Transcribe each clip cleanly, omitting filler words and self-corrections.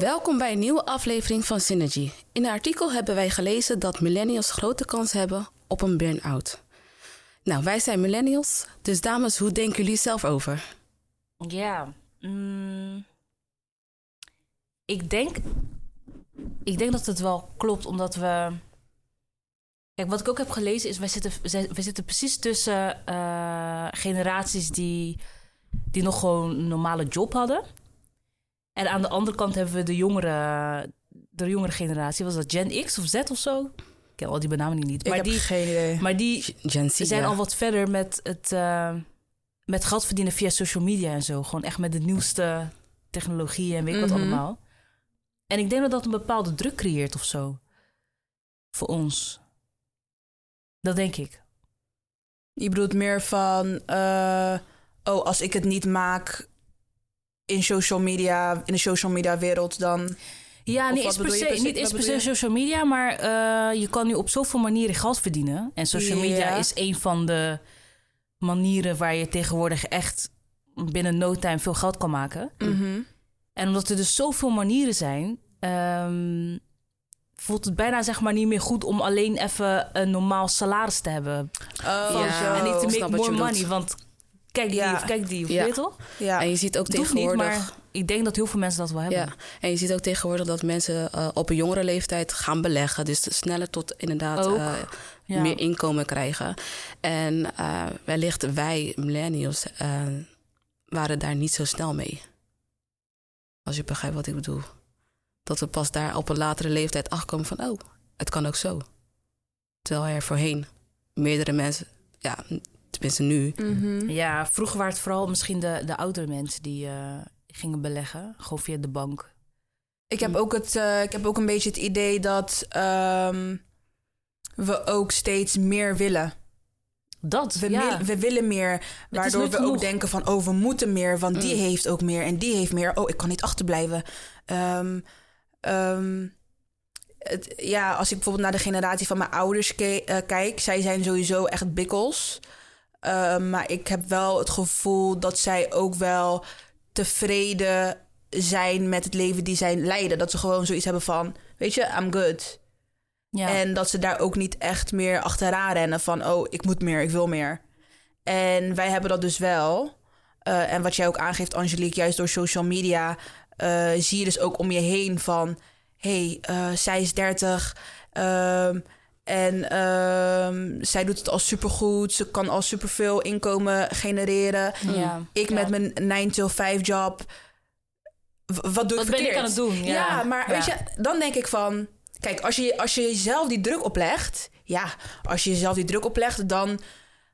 Welkom bij een nieuwe aflevering van Synergy. In een artikel hebben wij gelezen dat millennials grote kans hebben op een burn-out. Nou, wij zijn millennials, dus dames, hoe denken jullie zelf over? Ja, ik denk dat het wel klopt, omdat we... Kijk, wat ik ook heb gelezen is, wij zitten precies tussen generaties die nog gewoon een normale job hadden. En aan de andere kant hebben we de jongere generatie. Was dat Gen X of Z of zo? Ik ken al die benamingen niet. Maar ik heb geen idee. Maar die Gen Z, zijn al wat verder met het met geld verdienen via social media en zo. Gewoon echt met de nieuwste technologieën en weet ik wat allemaal. En ik denk dat dat een bepaalde druk creëert of zo. Voor ons. Dat denk ik. Je bedoelt meer van... als ik het niet maak... in de social media wereld dan... Ja, niet eens per se social media, maar je kan nu op zoveel manieren geld verdienen. En social media is een van de manieren waar je tegenwoordig echt binnen no time veel geld kan maken. Mm-hmm. En omdat er dus zoveel manieren zijn, voelt het bijna zeg maar niet meer goed om alleen even een normaal salaris te hebben. En niet te make more money, want... Kijk die, weet je toch? Ja. En je ziet ook tegenwoordig... Niet, maar ik denk dat heel veel mensen dat wel hebben. Ja. En je ziet ook tegenwoordig dat mensen op een jongere leeftijd gaan beleggen. Dus sneller tot inderdaad meer inkomen krijgen. En wellicht wij, millennials, waren daar niet zo snel mee. Als je begrijpt wat ik bedoel. Dat we pas daar op een latere leeftijd achterkomen van... oh, het kan ook zo. Terwijl er voorheen meerdere mensen... ja. Tenminste nu. Mm-hmm. Ja, vroeger waren het vooral misschien de oudere mensen die gingen beleggen. Gewoon via de bank. Ik heb ook een beetje het idee dat we ook steeds meer willen. We willen meer, waardoor we ook denken van... oh, we moeten meer, want die heeft ook meer en die heeft meer. Oh, ik kan niet achterblijven. Als ik bijvoorbeeld naar de generatie van mijn ouders kijk... zij zijn sowieso echt bikkels... maar ik heb wel het gevoel dat zij ook wel tevreden zijn met het leven die zij leiden. Dat ze gewoon zoiets hebben van, weet je, I'm good. Ja. En dat ze daar ook niet echt meer achteraan rennen van... oh, ik moet meer, ik wil meer. En wij hebben dat dus wel. En wat jij ook aangeeft, Angelique, juist door social media... zie je dus ook om je heen van... zij is 30... En zij doet het al supergoed. Ze kan al superveel inkomen genereren. Ja, ik met mijn 9-to-5 job. Wat doe ik verkeerd? Wat ben ik aan het doen? Ja, maar weet je, dan denk ik van... Kijk, als je jezelf die druk oplegt... Ja, als je jezelf die druk oplegt... dan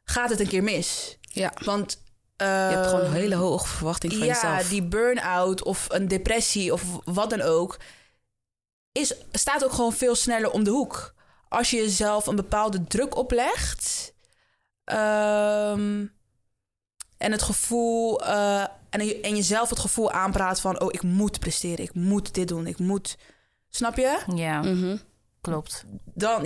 gaat het een keer mis. Ja. Want... je hebt gewoon een hele hoge verwachting van jezelf. Ja, die burn-out of een depressie of wat dan ook... staat ook gewoon veel sneller om de hoek... Als je jezelf een bepaalde druk oplegt... en het gevoel... en jezelf het gevoel aanpraat van... oh, ik moet presteren, ik moet dit doen, ik moet... Snap je? Ja, klopt. Dan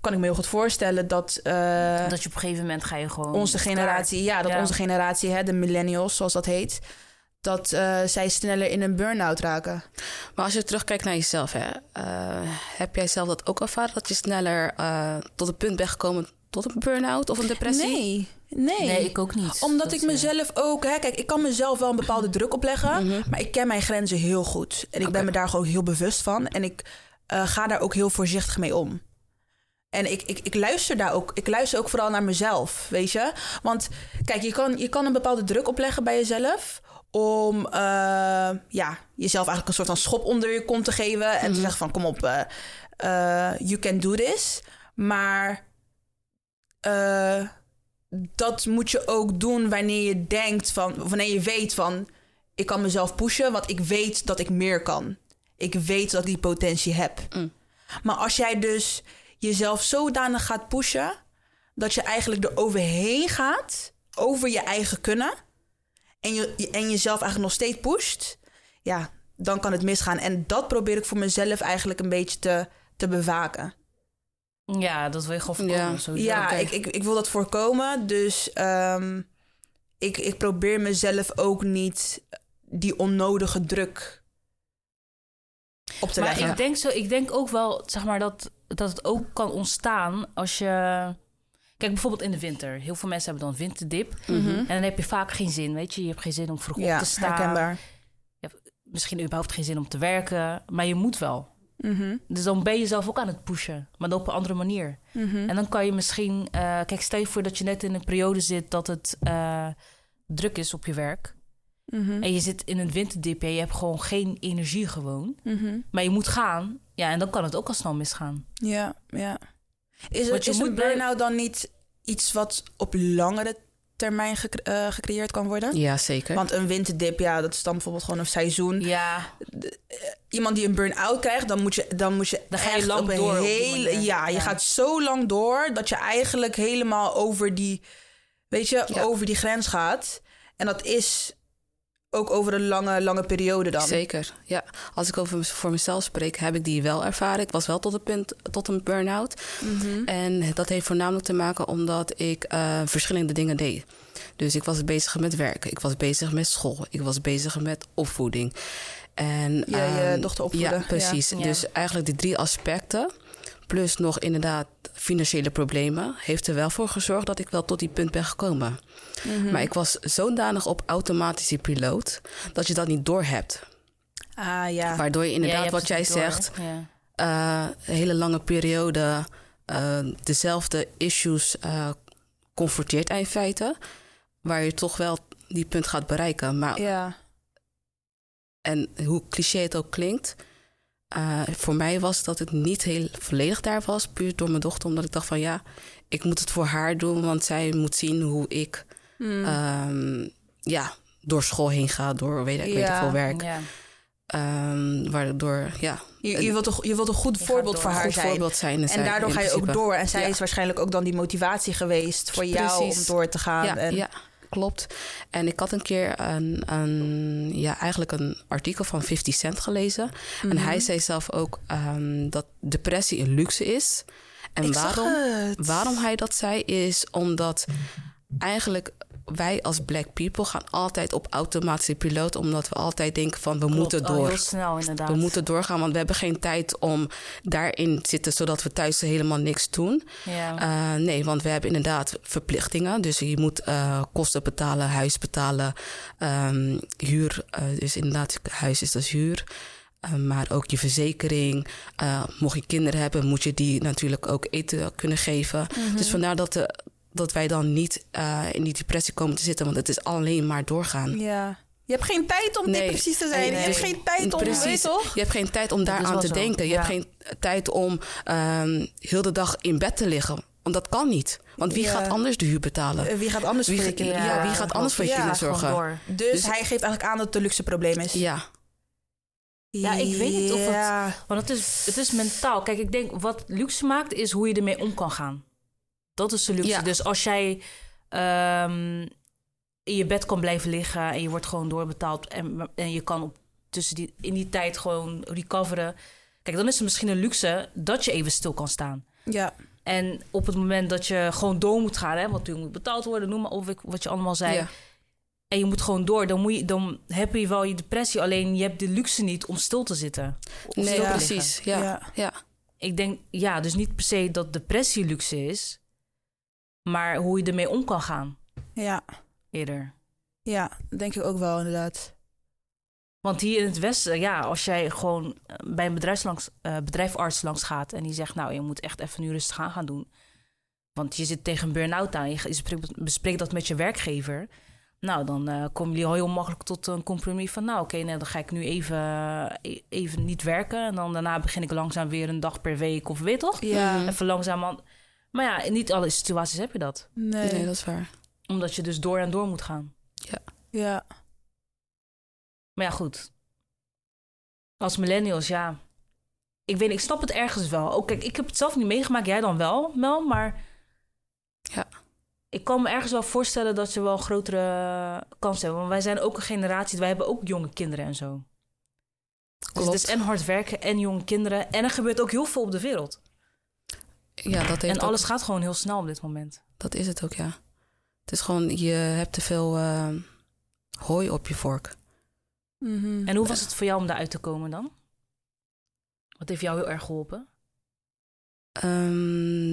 kan ik me heel goed voorstellen dat... dat je op een gegeven moment ga je gewoon... Onze generatie, onze generatie, hè, de millennials, zoals dat heet... dat zij sneller in een burn-out raken. Maar als je terugkijkt naar jezelf... Hè, heb jij zelf dat ook ervaren... dat je sneller tot het punt bent gekomen... tot een burn-out of een depressie? Nee, ik ook niet. Omdat ik mezelf ook... Hè, kijk, ik kan mezelf wel een bepaalde druk opleggen... Mm-hmm. maar ik ken mijn grenzen heel goed. En ik ben me daar gewoon heel bewust van. En ik ga daar ook heel voorzichtig mee om. En ik luister daar ook. Ik luister ook vooral naar mezelf, weet je? Want kijk, je kan een bepaalde druk opleggen bij jezelf... om jezelf eigenlijk een soort van schop onder je kont te geven... en te zeggen van, kom op, you can do this. Maar dat moet je ook doen wanneer je weet van... ik kan mezelf pushen, want ik weet dat ik meer kan. Ik weet dat ik die potentie heb. Mm. Maar als jij dus jezelf zodanig gaat pushen... dat je eigenlijk er overheen gaat, over je eigen kunnen... En jezelf eigenlijk nog steeds pusht... ja, dan kan het misgaan. En dat probeer ik voor mezelf eigenlijk een beetje te bewaken. Ja, dat wil je gewoon voorkomen. Ja, ik wil dat voorkomen. Dus ik probeer mezelf ook niet... die onnodige druk op te leggen. Maar ik denk ook wel, zeg maar, dat het ook kan ontstaan als je... Kijk, bijvoorbeeld in de winter. Heel veel mensen hebben dan winterdip. Mm-hmm. En dan heb je vaak geen zin, weet je. Je hebt geen zin om vroeg op te staan. Herkenbaar. Je hebt misschien überhaupt geen zin om te werken. Maar je moet wel. Mm-hmm. Dus dan ben je zelf ook aan het pushen. Maar dan op een andere manier. Mm-hmm. En dan kan je misschien... kijk, stel je voor dat je net in een periode zit... dat het druk is op je werk. Mm-hmm. En je zit in een winterdip. En je hebt gewoon geen energie gewoon. Mm-hmm. Maar je moet gaan. Ja, en dan kan het ook al snel misgaan. Ja, ja. Is burn-out dan niet iets wat op langere termijn gecreëerd kan worden? Ja, zeker. Want een winterdip, ja, dat is dan bijvoorbeeld gewoon een seizoen. Ja. Iemand die een burn-out krijgt, dan ga je lang door. Je gaat zo lang door dat je eigenlijk helemaal over die, over die grens gaat. En dat is ook over een lange periode dan. Zeker, ja. Als ik over voor mezelf spreek, heb ik die wel ervaren. Ik was wel tot een burn-out. Mm-hmm. En dat heeft voornamelijk te maken omdat ik verschillende dingen deed. Dus ik was bezig met werken. Ik was bezig met school. Ik was bezig met opvoeding. En je dochter opvoeden. Ja, precies. Ja. Dus eigenlijk die 3 aspecten... plus nog inderdaad financiële problemen... heeft er wel voor gezorgd dat ik wel tot die punt ben gekomen. Mm-hmm. Maar ik was zodanig op automatische piloot... dat je dat niet doorhebt. Ah, ja. Waardoor je inderdaad, wat jij zegt... een hele lange periode... dezelfde issues confronteert in feite... waar je toch wel die punt gaat bereiken. Maar, en hoe cliché het ook klinkt... voor mij was dat ik niet heel volledig daar was, puur door mijn dochter. Omdat ik dacht van ik moet het voor haar doen. Want zij moet zien hoe ik door school heen ga. Door weet ik veel werk. Ja. Waardoor, je wilt een goed voorbeeld voor haar zijn. En daardoor ga je ook door. En zij is waarschijnlijk ook dan die motivatie geweest voor jou om door te gaan. Ja, en... klopt. En ik had een keer een artikel van 50 Cent gelezen. Mm-hmm. En hij zei zelf ook dat depressie een luxe is. En waarom hij dat zei, is omdat eigenlijk wij als Black people gaan altijd op automatische piloot. Omdat we altijd denken van we moeten door. Heel snel, inderdaad. We moeten doorgaan, want we hebben geen tijd om daarin te zitten... zodat we thuis helemaal niks doen. Ja. Nee, want we hebben inderdaad verplichtingen. Dus je moet kosten betalen, huis betalen, huur. Dus inderdaad, huis is dus huur. Maar ook je verzekering. Mocht je kinderen hebben, moet je die natuurlijk ook eten kunnen geven. Mm-hmm. Dus vandaar dat wij dan niet in die depressie komen te zitten... want het is alleen maar doorgaan. Ja. Je hebt geen tijd om depressief te zijn. Je hebt geen tijd om, toch? Je hebt geen tijd om daaraan te denken. Je hebt geen tijd om heel de dag in bed te liggen. Want dat kan niet. Want wie gaat anders de huur betalen? Wie gaat anders voor je kinderen? Ja, wie gaat anders voor je kinderen zorgen? Dus hij geeft eigenlijk aan dat het een luxe probleem is. Ja. Ja, ik weet niet of het... Want het is mentaal. Kijk, ik denk wat luxe maakt is hoe je ermee om kan gaan. Dat is de luxe. Ja. Dus als jij in je bed kan blijven liggen... en je wordt gewoon doorbetaald... en je kan in die tijd gewoon recoveren... Kijk, dan is het misschien een luxe dat je even stil kan staan. Ja. En op het moment dat je gewoon door moet gaan... want je moet betaald worden, noem maar op wat je allemaal zei... Ja. En je moet gewoon door. Dan heb je wel je depressie. Alleen je hebt de luxe niet om stil te zitten. Nee, ja, precies. Ja. Ja. Ja. Ik denk, dus niet per se dat depressie luxe is... maar hoe je ermee om kan gaan. Ja. Eerder. Ja, denk ik ook wel inderdaad. Want hier in het Westen... als jij gewoon bij een bedrijfarts langs gaat... en die zegt, je moet echt even nu rustig aan gaan doen. Want je zit tegen een burn-out aan. Je bespreekt dat met je werkgever. Nou, dan kom je heel makkelijk tot een compromis van... dan ga ik nu even niet werken... en dan daarna begin ik langzaam weer een dag per week of weet toch? Ja. Even langzaam... Maar niet alle situaties heb je dat. Nee, dat is waar. Omdat je dus door en door moet gaan. Ja. Ja. Maar goed. Als millennials, Ik weet niet, ik snap het ergens wel. Ook kijk, ik heb het zelf niet meegemaakt. Jij dan wel, Mel, maar... Ja. Ik kan me ergens wel voorstellen dat ze wel een grotere kans hebben. Want wij zijn ook een generatie... Wij hebben ook jonge kinderen en zo. Klopt. Dus het is en hard werken en jonge kinderen. En er gebeurt ook heel veel op de wereld. Ja, dat en alles gaat gewoon heel snel op dit moment. Dat is het ook, ja. Het is gewoon, je hebt te veel hooi op je vork. Mm-hmm. En hoe was het voor jou om daaruit te komen dan? Wat heeft jou heel erg geholpen?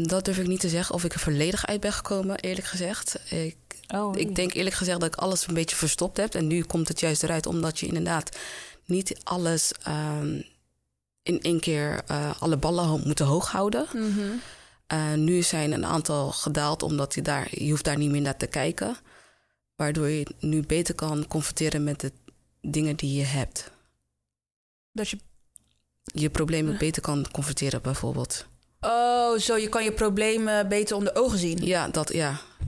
Dat durf ik niet te zeggen of ik er volledig uit ben gekomen, eerlijk gezegd. Ik denk eerlijk gezegd dat ik alles een beetje verstopt heb. En nu komt het juist eruit omdat je inderdaad niet alles in één keer alle ballen moeten hoog houden. Mm-hmm. Nu zijn een aantal gedaald omdat je hoeft daar niet meer naar te kijken. Waardoor je nu beter kan confronteren met de dingen die je hebt. Dat je problemen beter kan confronteren bijvoorbeeld. Oh, zo je kan je problemen beter onder ogen zien. Ja,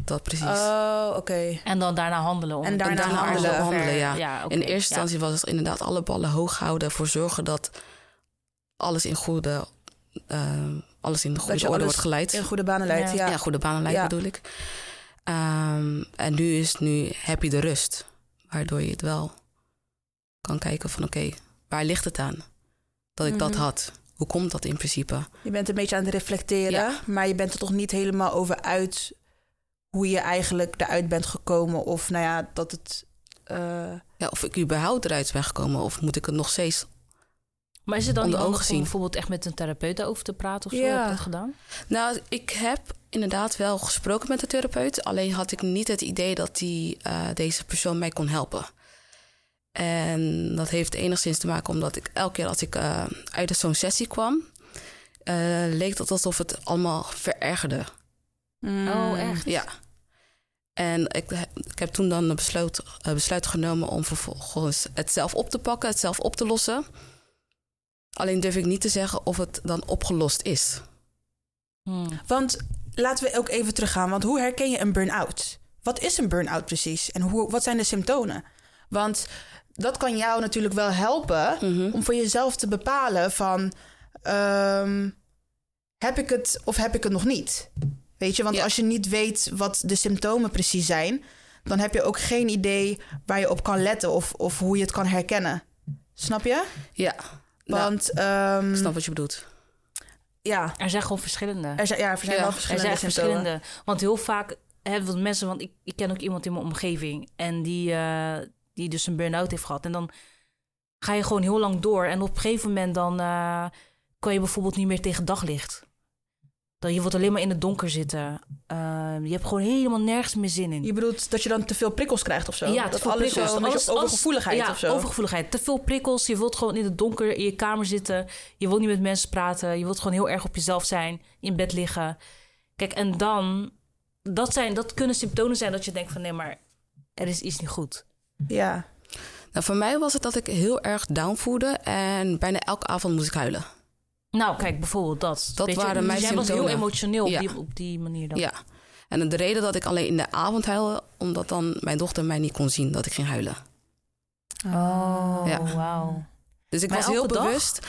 dat precies. Oh, oké. En dan daarna handelen. En daarna handelen ja. In eerste instantie was het inderdaad alle ballen hoog houden. Ervoor zorgen dat alles in goede orde wordt geleid. In goede banen leidt, ja. Ja, goede banen leidt bedoel ik. En nu heb je de rust. Waardoor je het wel kan kijken van oké, waar ligt het aan? Dat ik dat had. Hoe komt dat in principe? Je bent een beetje aan het reflecteren, maar je bent er toch niet helemaal over uit hoe je eigenlijk eruit bent gekomen. Of nou ja, dat het. Of ik überhaupt eruit ben gekomen, of moet ik het nog steeds. Maar is het dan niet nodig om bijvoorbeeld echt met een therapeut over te praten of zo? Heb je dat gedaan? Nou, ik heb inderdaad wel gesproken met de therapeut. Alleen had ik niet het idee dat deze persoon mij kon helpen. En dat heeft enigszins te maken omdat ik elke keer als ik uit zo'n sessie kwam, leek het alsof het allemaal verergerde. Oh, echt? Ja. En ik heb toen dan een besluit genomen om vervolgens het zelf op te pakken, het zelf op te lossen. Alleen durf ik niet te zeggen of het dan opgelost is. Want laten we ook even teruggaan, want hoe herken je een burn-out? Wat is een burn-out precies? En wat zijn de symptomen? Want dat kan jou natuurlijk wel helpen om voor jezelf te bepalen van heb ik het of heb ik het nog niet? Weet je, want als je niet weet wat de symptomen precies zijn, dan heb je ook geen idee waar je op kan letten of hoe je het kan herkennen. Snap je? Ja. Want ik snap wat je bedoelt. Ja. Er zijn gewoon verschillende. Er zijn wel verschillende symptomen. Want heel vaak hebben we mensen, want ik ken ook iemand in mijn omgeving en die dus een burn-out heeft gehad. En dan ga je gewoon heel lang door. En op een gegeven moment dan kan je bijvoorbeeld niet meer tegen daglicht. Dan je wordt alleen maar in het donker zitten. Je hebt gewoon helemaal nergens meer zin in. Je bedoelt dat je dan te veel prikkels krijgt of zo? Ja, te veel prikkels. Overgevoeligheid. Te veel prikkels. Je wilt gewoon in het donker in je kamer zitten. Je wilt niet met mensen praten. Je wilt gewoon heel erg op jezelf zijn. In bed liggen. Kijk, en dan... Dat kunnen symptomen zijn dat je denkt van... nee, maar er is iets niet goed. Ja. Nou, voor mij was het dat ik heel erg down voelde en bijna elke avond moest ik huilen. Nou, kijk, bijvoorbeeld dat. Dat waren mijn symptomen. Jij was heel emotioneel op die manier dan. Ja. En de reden dat ik alleen in de avond huilde, omdat dan mijn dochter mij niet kon zien dat ik ging huilen. Oh, wauw. Dus ik was heel bewust.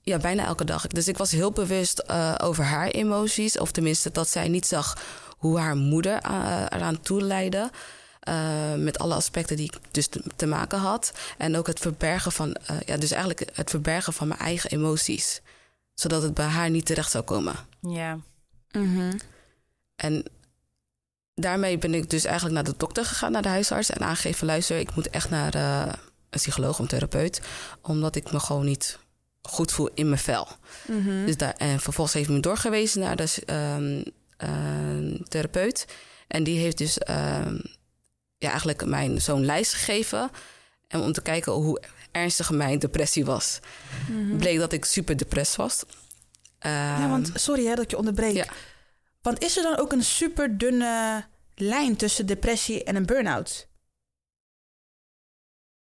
Ja, bijna elke dag. Dus ik was heel bewust over haar emoties. Of tenminste, dat zij niet zag hoe haar moeder eraan toe leidde. Met alle aspecten die ik dus te maken had. En ook het verbergen van... dus eigenlijk het verbergen van mijn eigen emoties. Zodat het bij haar niet terecht zou komen. Ja. Mm-hmm. En daarmee ben ik dus eigenlijk naar de dokter gegaan, naar de huisarts. En aangegeven, luister, ik moet echt naar een psycholoog, een therapeut. Omdat ik me gewoon niet goed voel in mijn vel. Mm-hmm. Dus en vervolgens heeft me doorgewezen naar de therapeut. En die heeft dus... eigenlijk zo'n lijst gegeven. En om te kijken hoe ernstig mijn depressie was. Mm-hmm. Bleek dat ik super depress was. Want sorry dat ik je onderbreek. Ja. Want is er dan ook een super dunne lijn tussen depressie en een burn-out?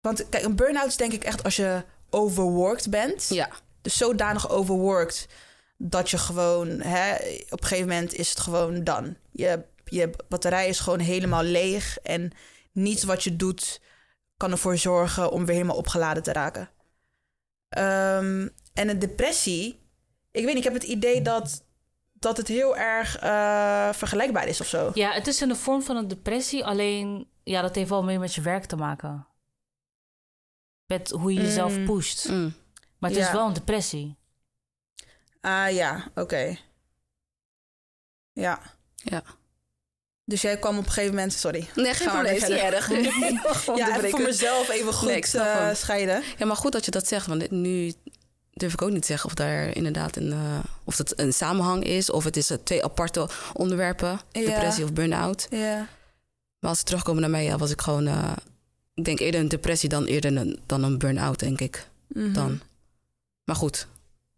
Want kijk, een burn-out is denk ik echt als je overworked bent. Ja. Dus zodanig overworked dat je gewoon... op een gegeven moment is het gewoon dan. Je batterij is gewoon helemaal leeg en niets wat je doet kan ervoor zorgen om weer helemaal opgeladen te raken. En een depressie, ik heb het idee dat het heel erg vergelijkbaar is of zo. Ja, het is in de vorm van een depressie, alleen dat heeft wel meer met je werk te maken. Met hoe je jezelf pusht. Mm. Maar het is wel een depressie. Ah ja, oké. Ja. Ja. Dus jij kwam op een gegeven moment... Sorry. Nee, geen probleem. Is niet erg. Even voor mezelf even goed scheiden. Ja, maar goed dat je dat zegt. Want nu durf ik ook niet te zeggen of daar inderdaad of het een samenhang is, of het is twee aparte onderwerpen, depressie of burn-out. Ja. Maar als ze terugkomen naar mij, was ik gewoon, ik denk eerder een depressie dan een burn-out, denk ik. Mm-hmm. Maar goed,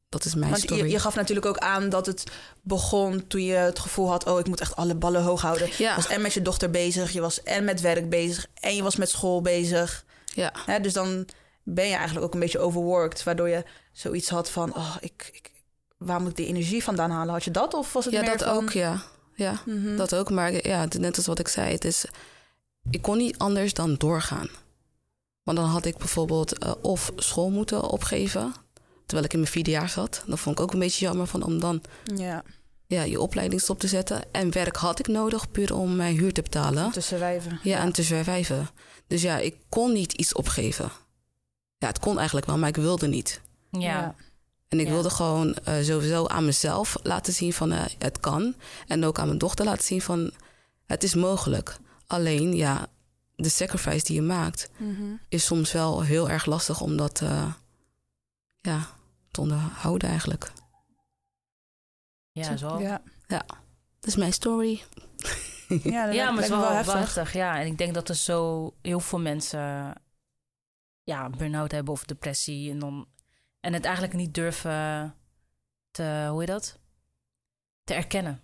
dat is mijn story. Je gaf natuurlijk ook aan dat het begon toen je het gevoel had, oh, ik moet echt alle ballen hoog houden. Ja. Je was en met je dochter bezig, je was en met werk bezig, en je was met school bezig. Ja. Hè, dus dan ben je eigenlijk ook een beetje overworked, waardoor je zoiets had van, oh, waar moet ik die energie vandaan halen? Had je dat of was het meer dat van... ook, ja. Ja, mm-hmm. Dat ook. Maar ja, net als wat ik zei, het is, ik kon niet anders dan doorgaan. Want dan had ik bijvoorbeeld of school moeten opgeven, terwijl ik in mijn 4e jaar zat. Dat vond ik ook een beetje jammer om dan je opleiding stop te zetten. En werk had ik nodig puur om mijn huur te betalen. Te surviven. Ja, en te surviven. Dus ja, ik kon niet iets opgeven. Ja, het kon eigenlijk wel, maar ik wilde niet. Ja. En ik wilde gewoon sowieso aan mezelf laten zien van het kan. En ook aan mijn dochter laten zien van het is mogelijk. Alleen ja, de sacrifice die je maakt is soms wel heel erg lastig om dat te onderhouden eigenlijk. Ja, zo. Ja, dat is mijn story. Maar het is wel heftig. Ja, en ik denk dat er zo heel veel mensen burn-out hebben of depressie en het eigenlijk niet durven te, te erkennen.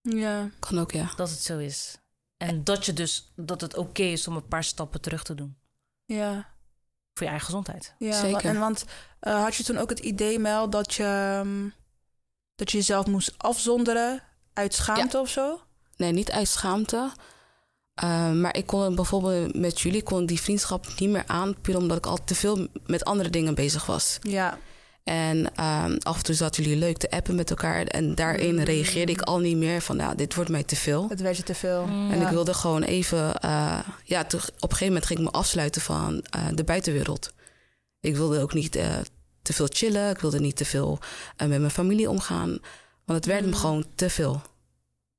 Ja, kan ook, ja. Dat het zo is. En dat het oké is om een paar stappen terug te doen. Ja. Voor je eigen gezondheid. Ja, zeker. En want had je toen ook het idee, Mel, dat je jezelf moest afzonderen uit schaamte of zo? Nee, niet uit schaamte. Maar ik kon bijvoorbeeld met jullie die vriendschap niet meer aan, puur omdat ik al te veel met andere dingen bezig was. Ja. En af en toe zaten jullie leuk te appen met elkaar. En daarin reageerde ik al niet meer van, dit wordt mij te veel. Het werd je te veel. Mm, en ik wilde gewoon even... op een gegeven moment ging ik me afsluiten van de buitenwereld. Ik wilde ook niet te veel chillen. Ik wilde niet te veel met mijn familie omgaan. Want het werd me gewoon te veel.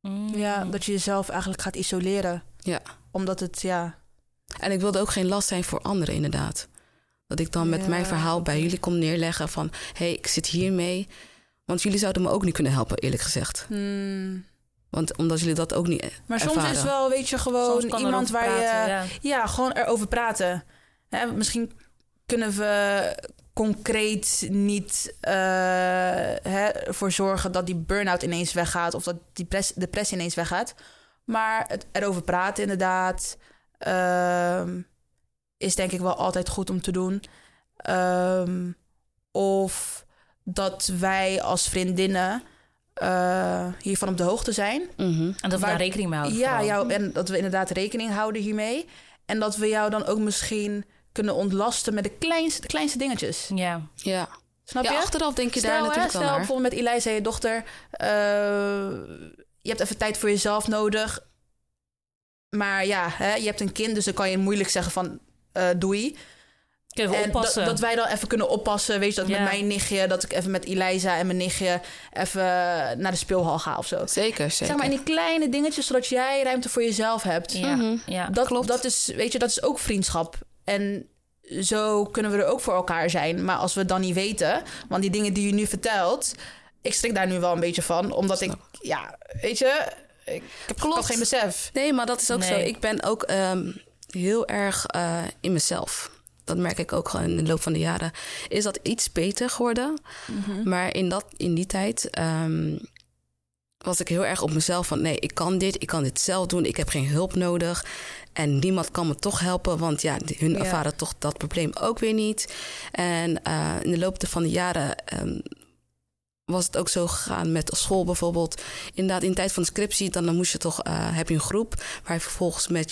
Mm. Ja, dat je jezelf eigenlijk gaat isoleren. Ja. Omdat het, En ik wilde ook geen last zijn voor anderen, inderdaad. Dat ik dan met mijn verhaal bij jullie kom neerleggen van... hey, ik zit hiermee. Want jullie zouden me ook niet kunnen helpen, eerlijk gezegd. Hmm. Want omdat jullie dat ook niet ervaren. Maar soms is wel, gewoon iemand waar praten, gewoon erover praten. Hè, misschien kunnen we concreet niet ervoor zorgen... dat die burn-out ineens weggaat of dat die depressie ineens weggaat. Maar het erover praten inderdaad... is denk ik wel altijd goed om te doen. Of dat wij als vriendinnen hiervan op de hoogte zijn. Mm-hmm. En dat we daar rekening mee houden. Ja, en dat we inderdaad rekening houden hiermee. En dat we jou dan ook misschien kunnen ontlasten met de kleinste dingetjes. Ja. Yeah. Snap je? Achteraf denk je daar natuurlijk wel naar. Stel bijvoorbeeld met Elijs en je dochter... je hebt even tijd voor jezelf nodig. Maar je hebt een kind, dus dan kan je moeilijk zeggen van... doei. Even oppassen. Dat wij dan even kunnen oppassen. Weet je, dat met mijn nichtje... dat ik even met Elisa en mijn nichtje... even naar de speelhal ga of zo. Zeker. Zeg maar in die kleine dingetjes... zodat jij ruimte voor jezelf hebt. Ja, dat klopt. Dat is ook vriendschap. En zo kunnen we er ook voor elkaar zijn. Maar als we het dan niet weten... want die dingen die je nu vertelt... ik strik daar nu wel een beetje van. Omdat ik... ja, weet je... ik heb toch geen besef. Nee, maar dat is ook zo. Ik ben ook... heel erg in mezelf. Dat merk ik ook gewoon in de loop van de jaren. Is dat iets beter geworden. Mm-hmm. Maar in die tijd was ik heel erg op mezelf van... nee, ik kan dit zelf doen. Ik heb geen hulp nodig. En niemand kan me toch helpen. Want hun ervaren toch dat probleem ook weer niet. En in de loop van de jaren... was het ook zo gegaan met school bijvoorbeeld. Inderdaad, in de tijd van de scriptie... dan moest je toch, heb je een groep... waar je vervolgens met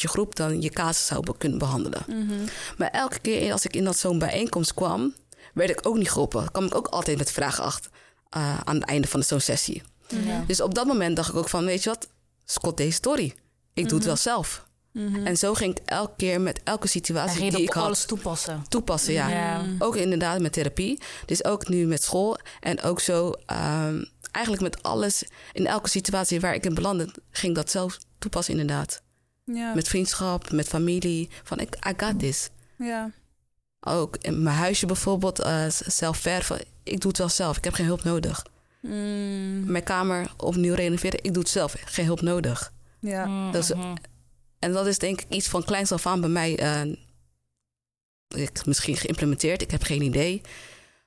je groep... dan je casus zou kunnen behandelen. Mm-hmm. Maar elke keer als ik in zo'n bijeenkomst kwam... werd ik ook niet geholpen. Kwam ik ook altijd met vragen aan het einde van zo'n sessie. Mm-hmm. Dus op dat moment dacht ik ook van... weet je wat, Scott deze story. Ik doe het wel zelf. Mm-hmm. En zo ging ik elke keer met elke situatie die ik had... alles toepassen. Toepassen, ja. Ook inderdaad met therapie. Dus ook nu met school. En ook zo eigenlijk met alles... in elke situatie waar ik in belandde... ging dat zelf toepassen inderdaad. Ja. Met vriendschap, met familie. Van I got this. Ja. Ook in mijn huisje bijvoorbeeld, zelf verven. Ik doe het wel zelf, ik heb geen hulp nodig. Mijn kamer opnieuw renoveren, ik doe het zelf, geen hulp nodig. Ja. Dus, en dat is denk ik iets van kleins af aan bij mij. Misschien geïmplementeerd, ik heb geen idee.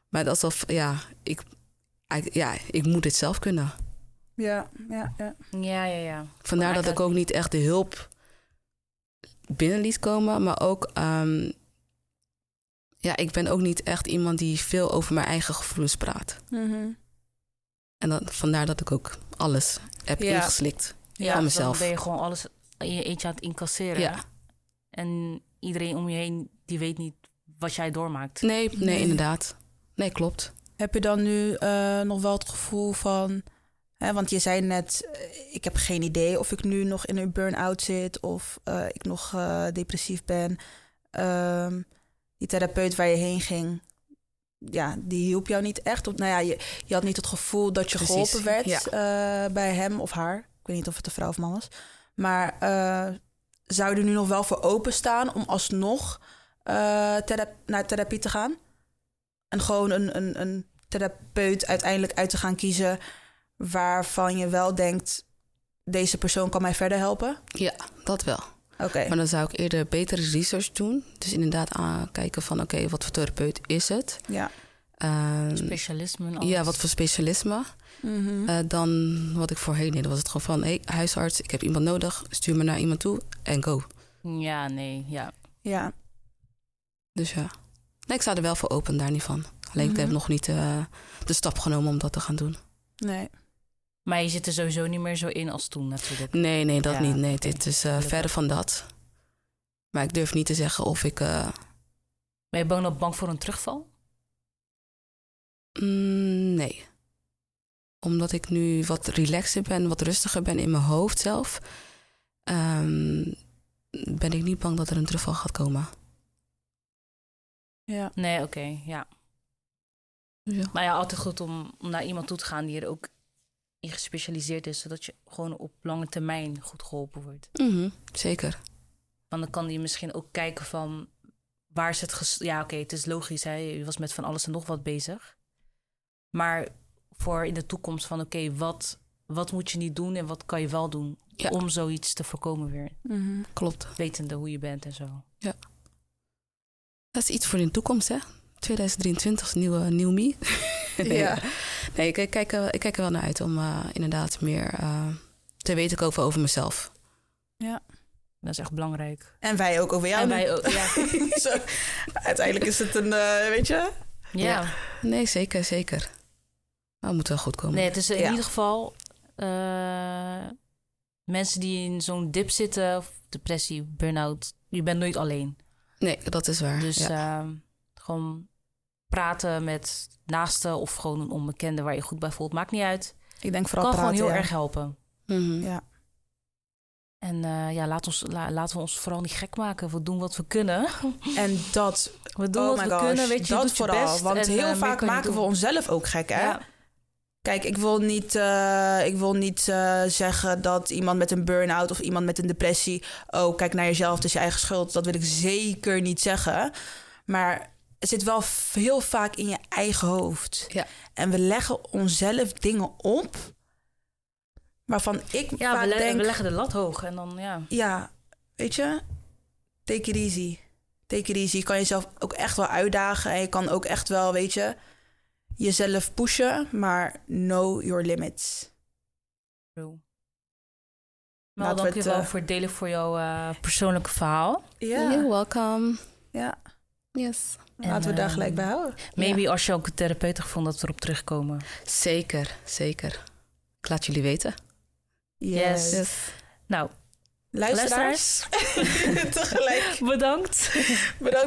Maar dat is of, ik moet dit zelf kunnen. Ja. Vandaar dat ik ook niet echt de hulp binnen liet komen. Maar ook, ik ben ook niet echt iemand die veel over mijn eigen gevoelens praat. Mm-hmm. En vandaar dat ik ook alles heb ingeslikt van mezelf. Dan ben je gewoon alles je eentje aan het incasseren. Ja. En iedereen om je heen, die weet niet wat jij doormaakt. Nee, inderdaad. Nee, klopt. Heb je dan nu nog wel het gevoel van... Hè, want je zei net, ik heb geen idee of ik nu nog in een burn-out zit... of ik nog depressief ben. Die therapeut waar je heen ging, die hielp jou niet echt. Op, je had niet het gevoel dat je geholpen werd bij hem of haar. Ik weet niet of het een vrouw of man was. Maar zou je er nu nog wel voor openstaan om alsnog naar therapie te gaan? En gewoon een therapeut uiteindelijk uit te gaan kiezen... waarvan je wel denkt, deze persoon kan mij verder helpen? Ja, dat wel. Okay. Maar dan zou ik eerder betere research doen. Dus inderdaad aankijken van, oké, wat voor therapeut is het? Ja. Specialisme en alles. Ja, wat voor specialisme. Mm-hmm. Dan wat ik voorheen deed, was het gewoon van... huisarts, ik heb iemand nodig, stuur me naar iemand toe en go. Ja, nee, ja. Ja. Dus ja. Nee, ik sta er wel voor open, daar niet van. Alleen ik heb nog niet de stap genomen om dat te gaan doen. Nee. Maar je zit er sowieso niet meer zo in als toen natuurlijk. Nee, dat niet. Nee, dit is verder van dat. Maar ik durf niet te zeggen of ik... Ben je bang voor een terugval? Nee. Omdat ik nu wat relaxer ben, wat rustiger ben in mijn hoofd zelf... ben ik niet bang dat er een terugval gaat komen. Ja. Nee, oké, ja. Ja. Maar ja, altijd goed om naar iemand toe te gaan die er ook in gespecialiseerd is... zodat je gewoon op lange termijn goed geholpen wordt. Mm-hmm, zeker. Want dan kan die misschien ook kijken van waar is het... het is logisch, hè? Je was met van alles en nog wat bezig. Maar voor in de toekomst van wat moet je niet doen en wat kan je wel doen... Ja. Om zoiets te voorkomen weer. Mm-hmm. Klopt. Wetende hoe je bent en zo. Ja. Dat is iets voor in de toekomst, hè? 2023 is nieuw me. Ja. Nee, ik kijk er wel naar uit om inderdaad meer te weten over mezelf. Ja, dat is echt belangrijk. En wij ook over jou. En wij ook, ja. Zo, uiteindelijk is het een, weet je? Ja. Nee, zeker. Maar het moet wel goed komen. Nee, het is in ieder geval mensen die in zo'n dip zitten, of depressie, burn-out, je bent nooit alleen. Nee, dat is waar. Dus... Ja. Gewoon praten met naasten of gewoon een onbekende waar je goed bij voelt. Maakt niet uit. Ik denk vooral praten. Kan gewoon heel erg helpen. Mm-hmm. Ja. En laten we ons vooral niet gek maken. We doen wat we kunnen. En dat... We doen wat we kunnen, weet je, dat doet vooral, je best. Want en, heel vaak maken we onszelf ook gek, hè? Ja. Kijk, ik wil niet zeggen dat iemand met een burn-out of iemand met een depressie... Oh, kijk naar jezelf, het is je eigen schuld. Dat wil ik zeker niet zeggen. Maar... Het zit wel heel vaak in je eigen hoofd. Ja. En we leggen onszelf dingen op waarvan ik vaak denk... we leggen de lat hoog en dan Ja, weet je, take it easy. Take it easy. Je kan jezelf ook echt wel uitdagen en je kan ook echt wel, weet je, jezelf pushen. Maar know your limits. True. Maar dank je wel voor het delen voor jouw persoonlijke verhaal. Yeah. You're welcome. Ja. Yeah. Yes. En laten we daar gelijk bij houden. Maybe als je ook een therapeut vond dat we erop terugkomen. Zeker. Ik laat jullie weten. Yes. Nou, luisteraars. Tegelijk. Bedankt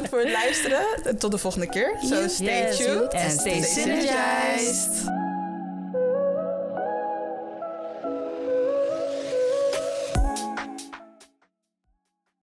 voor het luisteren. En tot de volgende keer. So stay tuned. And stay synergized.